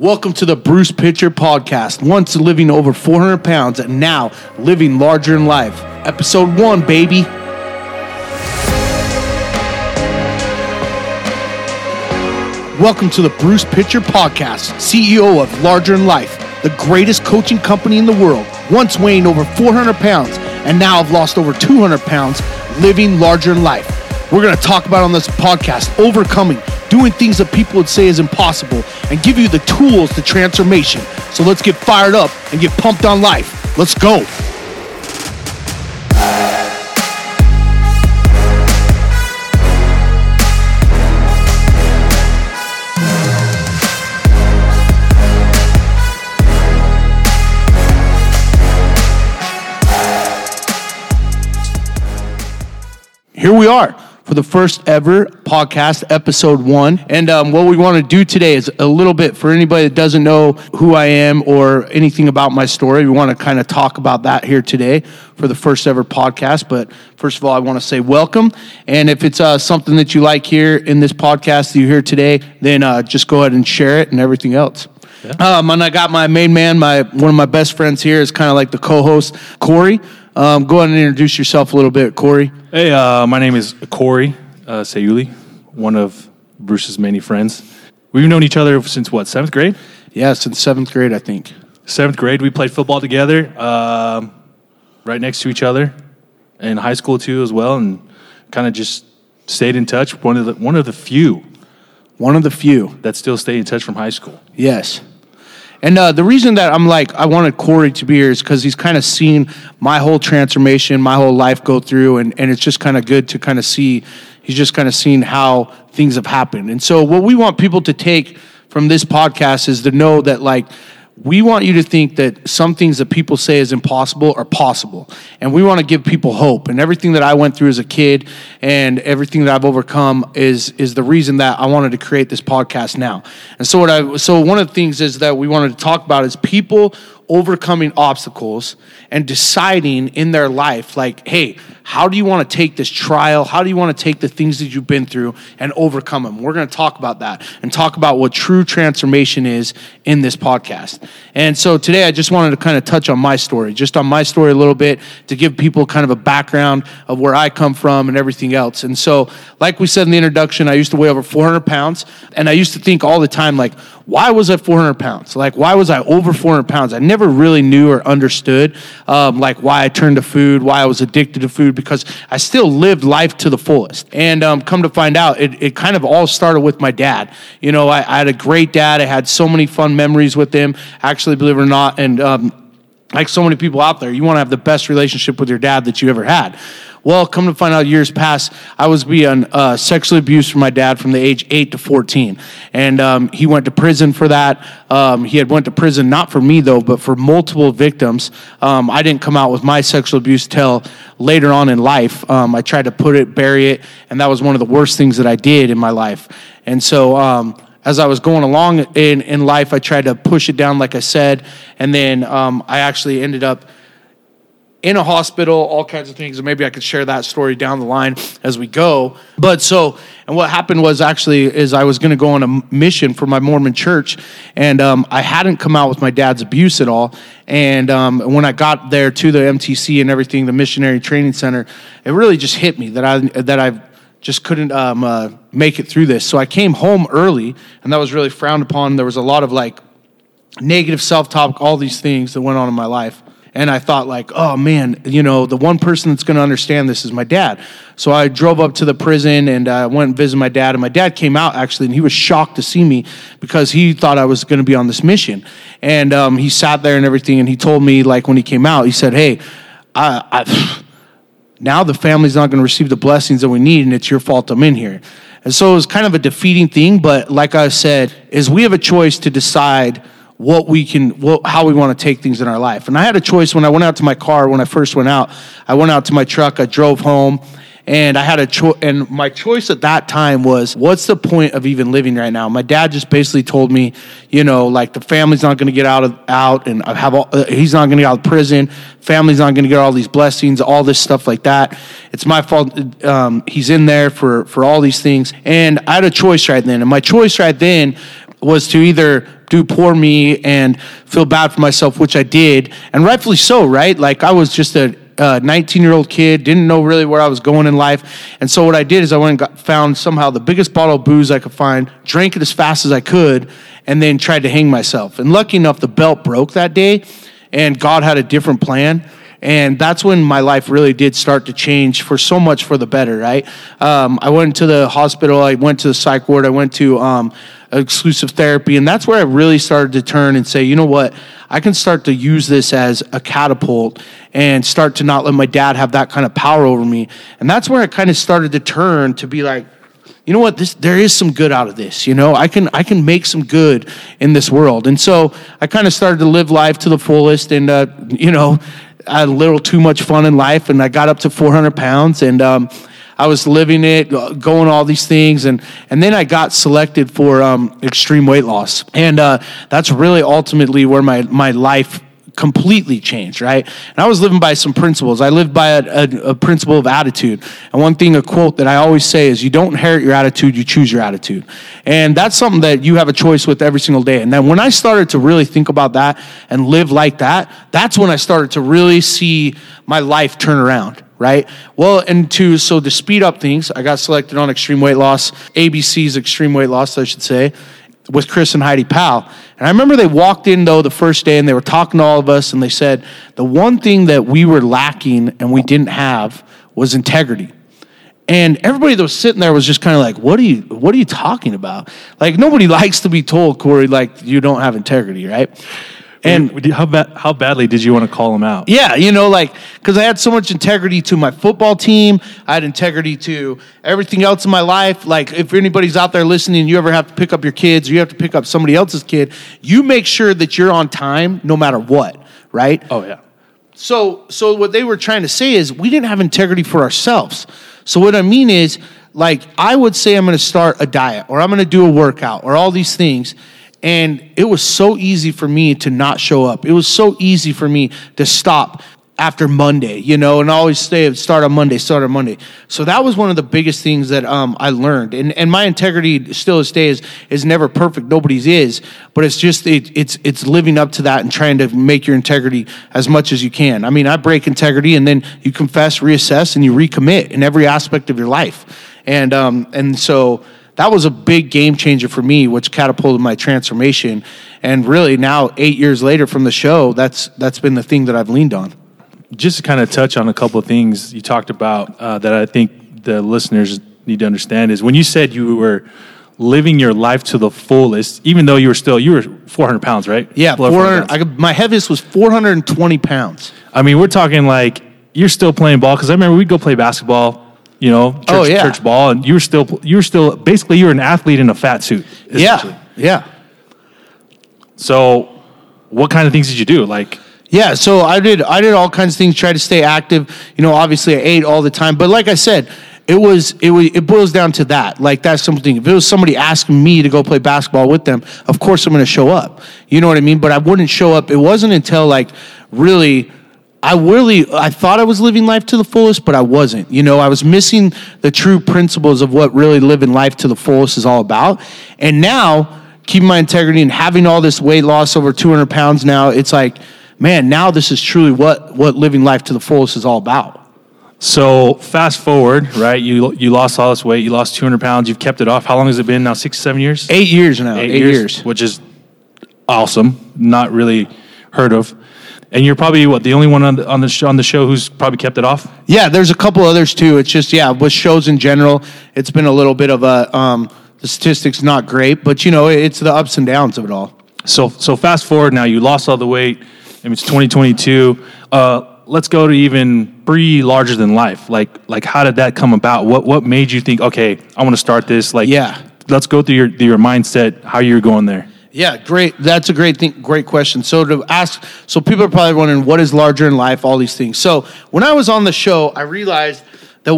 Welcome to the Bruce Pitcher Podcast, once living over 400 pounds and now living larger in life. Episode 1, baby. Welcome to the Bruce Pitcher Podcast, CEO of Larger Than Life, the greatest coaching company in the world, once weighing over 400 pounds and now have lost over 200 pounds, living larger in life. We're going to talk about on this podcast overcoming, doing things that people would say is impossible, and give you the tools to transformation. So let's get fired up and get pumped on life. Let's go. Here we are for the first ever podcast, episode 1. And what we want to do today is a little bit, for anybody that doesn't know who I am or anything about my story, we want to kind of talk about that here today for the first ever podcast. But first of all, I want to say welcome. And if it's something that you like here in this podcast that you hear today, then just go ahead and share it and everything else. Yeah. And I got my main man, one of my best friends here is kind of like the co-host, Corey. Go ahead and introduce yourself a little bit, Corey. Hey, my name is Corey Sayuli, one of Bruce's many friends. We've known each other since, what, 7th grade? Yeah, since 7th grade, I think. 7th grade, we played football together, right next to each other, in high school, too, as well, and kind of just stayed in touch. One of the few. That still stayed in touch from high school. Yes. And the reason that I wanted Corey to be here is because he's kind of seen my whole transformation, my whole life go through, and it's just kind of good to kind of see, he's just kind of seen how things have happened. And so what we want people to take from this podcast is to know that, we want you to think that some things that people say is impossible are possible. And we want to give people hope. And everything that I went through as a kid and everything that I've overcome is the reason that I wanted to create this podcast now. And so one of the things is that we wanted to talk about is people overcoming obstacles and deciding in their life, hey, how do you want to take this trial? How do you want to take the things that you've been through and overcome them? We're going to talk about that and talk about what true transformation is in this podcast. And so today I just wanted to kind of touch on my story, a little bit to give people kind of a background of where I come from and everything else. And so like we said in the introduction, I used to weigh over 400 pounds and I used to think all the time, why was I 400 pounds? Why was I over 400 pounds? I never really knew or understood, why I turned to food, why I was addicted to food, because I still lived life to the fullest. And come to find out, it kind of all started with my dad. You know, I had a great dad. I had so many fun memories with him, actually, believe it or not. And like so many people out there, you want to have the best relationship with your dad that you ever had. Well, come to find out, years past, I was being sexually abused from my dad from the age 8 to 14. And he went to prison for that. He had went to prison, not for me, though, but for multiple victims. I didn't come out with my sexual abuse till later on in life. I tried to bury it, and that was one of the worst things that I did in my life. And so as I was going along in life, I tried to push it down, like I said, and then I actually ended up in a hospital, all kinds of things, and maybe I could share that story down the line as we go. And what happened was actually I was going to go on a mission for my Mormon church, and I hadn't come out with my dad's abuse at all. And when I got there to the MTC and everything, the Missionary Training Center, it really just hit me that I just couldn't make it through this. So I came home early, and that was really frowned upon. There was a lot of negative self-talk, all these things that went on in my life. And I thought oh man, the one person that's going to understand this is my dad. So I drove up to the prison and I went and visited my dad. And my dad came out actually, and he was shocked to see me because he thought I was going to be on this mission. And he sat there and everything, and he told me when he came out, he said, "Hey, now the family's not going to receive the blessings that we need, and it's your fault I'm in here." And so it was kind of a defeating thing. But like I said, is we have a choice to decide how we want to take things in our life. And I had a choice when I went out to my car. When I first went out, I went out to my truck, I drove home, and I had a choice. And my choice at that time was, what's the point of even living right now? My dad just basically told me, the family's not going to get out, and he's not going to get out of prison. Family's not going to get all these blessings, all this stuff like that. It's my fault. He's in there for all these things. And I had a choice right then. And my choice right then was to either do poor me and feel bad for myself, which I did, and rightfully so, right? Like, I was just a 19-year-old kid, didn't know really where I was going in life. And so what I did is I went and found somehow the biggest bottle of booze I could find, drank it as fast as I could, and then tried to hang myself. And lucky enough, the belt broke that day, and God had a different plan. And that's when my life really did start to change for so much for the better, right? I went to the hospital. I went to the psych ward. I went to exclusive therapy. And that's where I really started to turn and say, you know what? I can start to use this as a catapult and start to not let my dad have that kind of power over me. And that's where I kind of started to turn to be like, you know what, there is some good out of this, you know? I can make some good in this world. And so I kind of started to live life to the fullest and, you know, I had a little too much fun in life, and I got up to 400 pounds, and I was living it, going all these things, and then I got selected for extreme weight loss, and that's really ultimately where my life completely changed, right? And I was living by some principles. I lived by a principle of attitude. And one thing, a quote that I always say is, you don't inherit your attitude, you choose your attitude. And that's something that you have a choice with every single day. And then when I started to really think about that and live like that, that's when I started to really see my life turn around, right? Well, so to speed up things, I got selected on Extreme Weight Loss, ABC's Extreme Weight Loss, I should say, with Chris and Heidi Powell. And I remember they walked in, though, the first day, and they were talking to all of us, and they said, the one thing that we were lacking and we didn't have was integrity. And everybody that was sitting there was just kind of like, what are you talking about? Like, nobody likes to be told, Corey, like, you don't have integrity, right? And how badly did you want to call them out? Yeah, you know, like, because I had so much integrity to my football team. I had integrity to everything else in my life. Like, if anybody's out there listening, you ever have to pick up your kids, or you have to pick up somebody else's kid, you make sure that you're on time no matter what, right? Oh, yeah. So what they were trying to say is we didn't have integrity for ourselves. So what I mean is, like, I would say I'm going to start a diet, or I'm going to do a workout, or all these things. And it was so easy for me to not show up. It was so easy for me to stop after Monday, you know, and I always say, start on Monday. So that was one of the biggest things that I learned. And my integrity still this day is never perfect. Nobody's is, but it's just, it's living up to that and trying to make your integrity as much as you can. I mean, I break integrity, and then you confess, reassess, and you recommit in every aspect of your life. And so that was a big game changer for me, which catapulted my transformation. And really now, 8 years later from the show, that's been the thing that I've leaned on. Just to kind of touch on a couple of things you talked about that I think the listeners need to understand is when you said you were living your life to the fullest, even though you were 400 pounds, right? Yeah, 400. My heaviest was 420 pounds. I mean, we're talking like you're still playing ball, because I remember we'd go play basketball, you know, church ball, and you were still basically you're an athlete in a fat suit. Yeah. So what kind of things did you do? Like, yeah, so I did all kinds of things, try to stay active. You know, obviously I ate all the time, but like I said, it boils down to that. Like, that's something. If it was somebody asking me to go play basketball with them, of course I'm going to show up. You know what I mean? But I wouldn't show up. It wasn't until like I thought I was living life to the fullest, but I wasn't. You know, I was missing the true principles of what really living life to the fullest is all about. And now, keeping my integrity and having all this weight loss, over 200 pounds now, it's like, man, now this is truly what living life to the fullest is all about. So fast forward, right? You lost all this weight. You lost 200 pounds. You've kept it off. How long has it been now? 6, 7 years? 8 years now. Eight years. Which is awesome. Not really heard of. And you're probably, the only one on the show who's probably kept it off? Yeah, there's a couple others, too. It's just, with shows in general, it's been a little bit of a, the statistics not great, but, you know, it's the ups and downs of it all. So fast forward now, you lost all the weight, and it's 2022. Let's go to even pre-Larger Than Life. Like, how did that come about? What made you think, okay, I want to start this? Like, yeah. Let's go through your mindset, how you're going there. Yeah, great. That's a great question. So people are probably wondering, what is Larger in Life, all these things. So when I was on the show, I realized that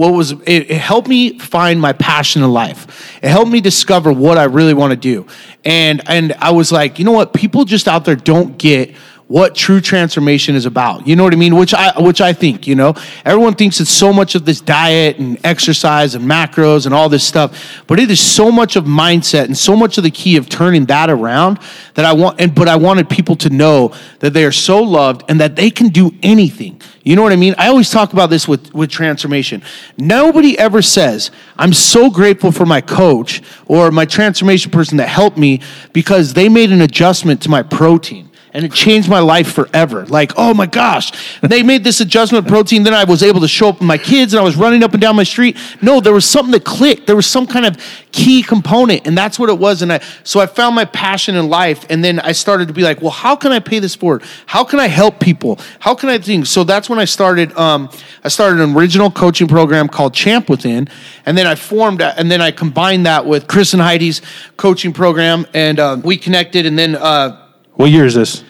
it helped me find my passion in life. It helped me discover what I really want to do. And I was like, you know what? People just out there don't get what true transformation is about. You know what I mean? Which I think, you know, everyone thinks it's so much of this diet and exercise and macros and all this stuff, but it is so much of mindset and so much of the key of turning that around that I want. And, but I wanted people to know that they are so loved and that they can do anything. You know what I mean? I always talk about this with transformation. Nobody ever says, I'm so grateful for my coach or my transformation person that helped me because they made an adjustment to my protein. And it changed my life forever. Like, oh my gosh, they made this adjustment of protein. Then I was able to show up with my kids and I was running up and down my street. No, there was something that clicked. There was some kind of key component, and that's what it was. And so I found my passion in life. And then I started to be like, well, how can I pay this forward? How can I help people? How can I think? So that's when I started. I started an original coaching program called Champ Within, and then I formed. And then I combined that with Chris and Heidi's coaching program, and we connected. And then. What year is this?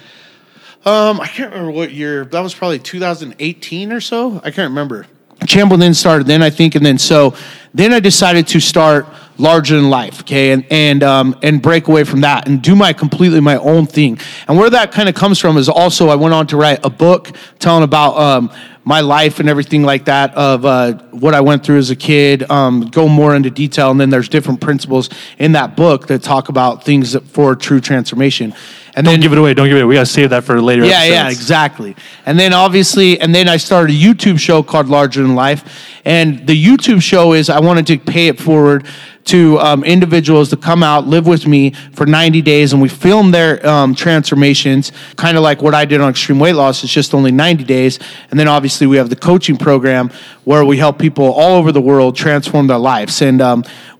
I can't remember what year. That was probably 2018 or so. I can't remember. Chamberlain started then, I think, and then so then I decided to start Larger Than Life, okay, and break away from that and do completely my own thing. And where that kind of comes from is also I went on to write a book telling about my life and everything like that of what I went through as a kid, go more into detail, and then there's different principles in that book that talk about things for true transformation. And don't give it away. Don't give it away. We got to save that for later. Yeah, exactly. And then obviously, and then I started a YouTube show called Larger Than Life. And the YouTube show is I wanted to pay it forward to individuals to come out, live with me for 90 days. And we film their transformations, kind of like what I did on Extreme Weight Loss. It's just only 90 days. And then obviously we have the coaching program where we help people all over the world transform their lives. And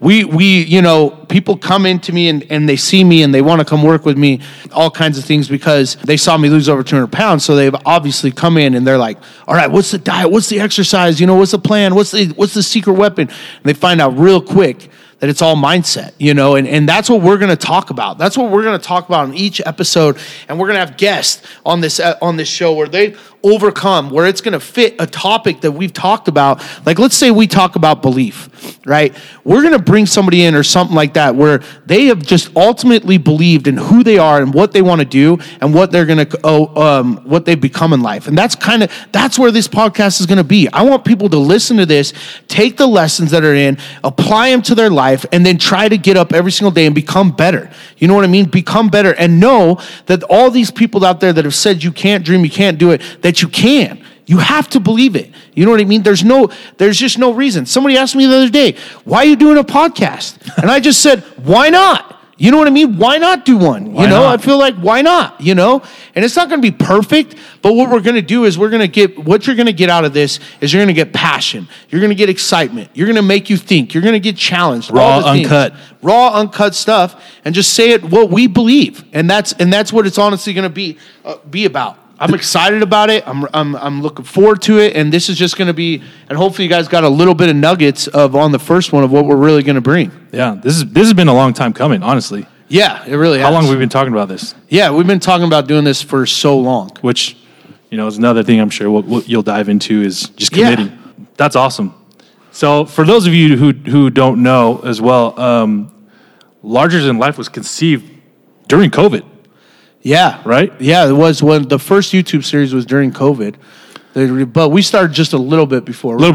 we you know, people come into me and they see me and they want to come work with me, all kinds of things, because they saw me lose over 200 pounds. So they've obviously come in and they're like, all right, what's the diet? What's the exercise? You know, what's the plan? What's the secret weapon? And they find out real quick that it's all mindset, you know, and that's what we're going to talk about. That's what we're going to talk about in each episode. And we're going to have guests on this show where they overcome, where it's going to fit a topic that we've talked about. Like, let's say we talk about belief, right? We're going to bring somebody in or something like that where they have just ultimately believed in who they are and what they want to do and what they're going to, what they've become in life. And that's where this podcast is going to be. I want people to listen to this, take the lessons that are in, apply them to their life, and then try to get up every single day and become better. You know what I mean? Become better, and know that all these people out there that have said you can't dream, you can't do it, that you can. You have to believe it. You know what I mean? There's just no reason. Somebody asked me the other day, why are you doing a podcast? And I just said, why not? You know what I mean? Why not do one? Why you know, not? I feel like, why not? You know, and it's not going to be perfect, but what we're going to do is what you're going to get out of this is you're going to get passion. You're going to get excitement. You're going to make you think. You're going to get challenged. Raw, uncut stuff, and just say it what we believe. And that's what it's honestly going to be about. I'm excited about it. I'm looking forward to it, and this is just going to be. And hopefully, you guys got a little bit of nuggets on the first one of what we're really going to bring. Yeah, this has been a long time coming, honestly. Yeah, it really has. How long have we been talking about this? Yeah, we've been talking about doing this for so long. Which, you know, is another thing I'm sure what you'll dive into is just committing. Yeah. That's awesome. So, for those of you who don't know as well, Larger Than Life was conceived during COVID. Yeah. Right? Yeah, it was when the first YouTube series was during COVID. But we started just a little bit before. Yeah,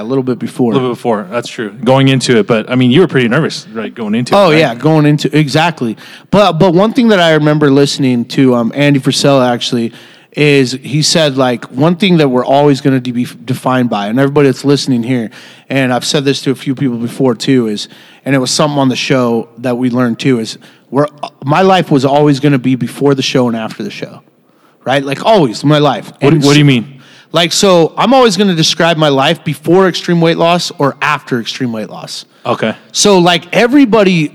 a little bit before. That's true. Going into it. But, I mean, you were pretty nervous, right, going into it. Oh, right? Yeah, going into exactly. But one thing that I remember listening to Andy Purcell, actually, is he said, like, one thing that we're always going to be defined by, and everybody that's listening here, and I've said this to a few people before, too, is, and it was something on the show that we learned, too, is my life was always going to be before the show and after the show, right? Like, always, my life. What do you mean? Like, so I'm always going to describe my life before extreme weight loss or after extreme weight loss. Okay. So, like, everybody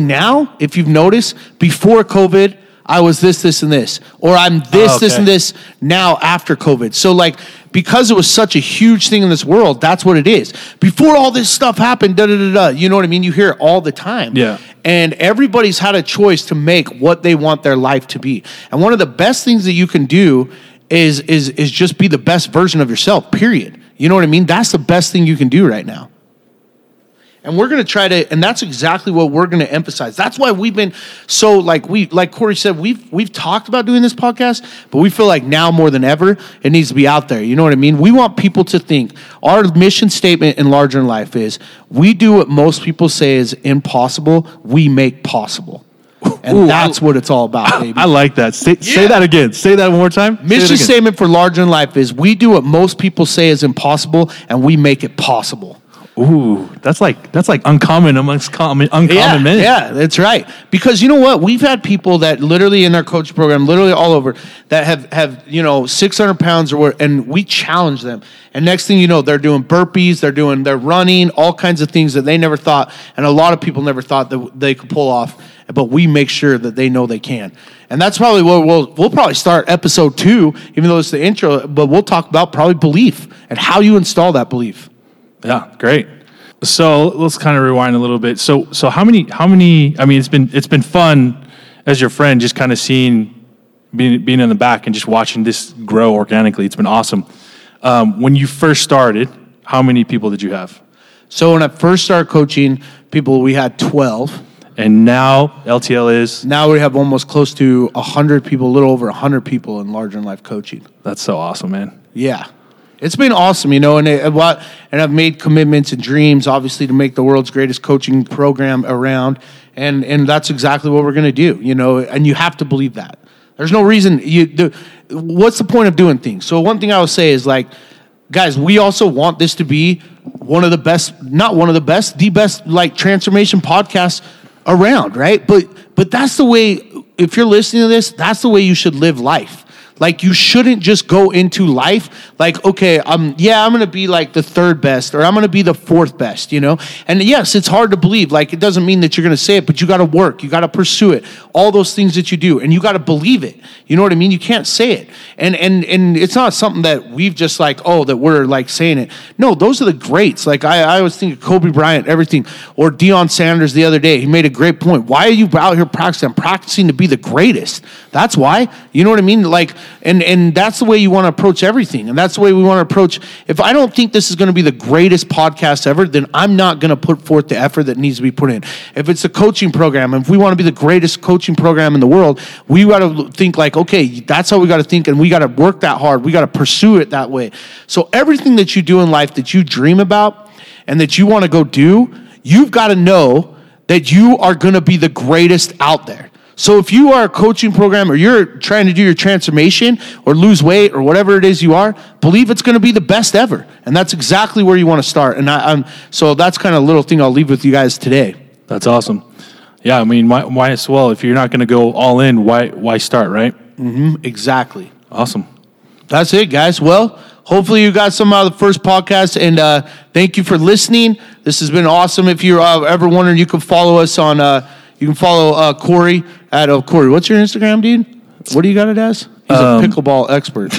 now, if you've noticed, before COVID, I was this, and this. Or I'm this, okay, this, and this now after COVID. So, like, because it was such a huge thing in this world, that's what it is. Before all this stuff happened, you know what I mean? You hear it all the time. Yeah. And everybody's had a choice to make what they want their life to be. And one of the best things that you can do is just be the best version of yourself, period. You know what I mean? That's the best thing you can do right now. And we're going to try to, and that's exactly what we're going to emphasize. That's why we've been so, like Corey said, we've talked about doing this podcast, but we feel like now more than ever, it needs to be out there. You know what I mean? We want people to think. Our mission statement in Larger Than Life is, we do what most people say is impossible, we make possible. And that's what it's all about, baby. I like that. Say that again. Say that one more time. Mission statement for Larger Than Life is, we do what most people say is impossible, and we make it possible. Ooh, that's like uncommon amongst uncommon men. Yeah, that's right. Because you know what? We've had people that literally in our coach program, literally all over, that have 600 pounds or what, and we challenge them. And next thing you know, they're doing burpees, they're running, all kinds of things that they never thought, and a lot of people never thought that they could pull off. But we make sure that they know they can. And that's probably what we'll probably start episode 2, even though it's the intro, but we'll talk about probably belief and how you install that belief. Yeah, great. So let's kind of rewind a little bit. So how many? I mean, it's been fun as your friend, just kind of seeing being in the back and just watching this grow organically. It's been awesome. When you first started, how many people did you have? So when I first started coaching people, we had 12. And now LTL is? Now we have almost close to 100 people, a little over 100 people in Larger Than Life coaching. That's so awesome, man. Yeah. It's been awesome, and I've made commitments and dreams, obviously, to make the world's greatest coaching program around, and that's exactly what we're going to do, and you have to believe that. There's no reason what's the point of doing things? So one thing I would say is, guys, we also want this to be the best, transformation podcast around, right? But that's the way, if you're listening to this, that's the way you should live life. You shouldn't just go into life I'm going to be the third best or I'm going to be the fourth best, And yes, it's hard to believe. It doesn't mean that you're going to say it, but you got to work. You got to pursue it. All those things that you do, and you got to believe it. You know what I mean? You can't say it. And it's not something that we've just that we're saying it. No, those are the greats. I always think of Kobe Bryant, everything, or Deion Sanders the other day. He made a great point. Why are you out here practicing? I'm practicing to be the greatest. That's why. You know what I mean? And that's the way you want to approach everything. And that's the way we want to approach. If I don't think this is going to be the greatest podcast ever, then I'm not going to put forth the effort that needs to be put in. If it's a coaching program, if we want to be the greatest coaching program in the world, we got to think that's how we got to think. And we got to work that hard. We got to pursue it that way. So everything that you do in life that you dream about and that you want to go do, you've got to know that you are going to be the greatest out there. So if you are a coaching program or you're trying to do your transformation or lose weight or whatever it is you are, believe it's going to be the best ever. And that's exactly where you want to start. And so that's kind of a little thing I'll leave with you guys today. That's awesome. Yeah, I mean, why as well? If you're not going to go all in, why start, right? Mm-hmm, exactly. Awesome. That's it, guys. Well, hopefully you got some out of the first podcast, and thank you for listening. This has been awesome. If you're ever wondering, you can follow us on... You can follow Corey at Corey. What's your Instagram, dude? What do you got it as? He's a pickleball expert.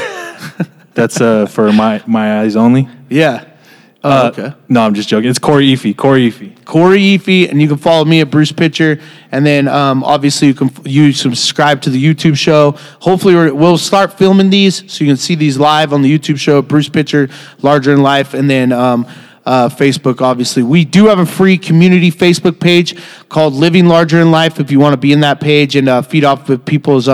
That's for my eyes only. Yeah. Okay. No, I'm just joking. It's Corey Eafy, and you can follow me at Bruce Pitcher. And then obviously you subscribe to the YouTube show. Hopefully we'll start filming these so you can see these live on the YouTube show. Bruce Pitcher, Larger Than Life, and then. Facebook, obviously. We do have a free community Facebook page called Living Larger in Life if you want to be in that page and feed off with people's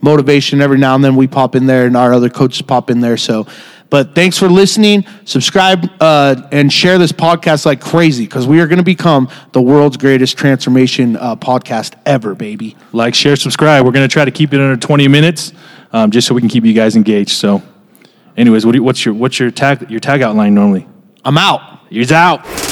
motivation. Every now and then we pop in there and our other coaches pop in there. So, but thanks for listening. Subscribe and share this podcast like crazy because we are going to become the world's greatest transformation podcast ever, baby. Like, share, subscribe. We're going to try to keep it under 20 minutes just so we can keep you guys engaged. So anyways, what's your tag outline normally? I'm out. You're out.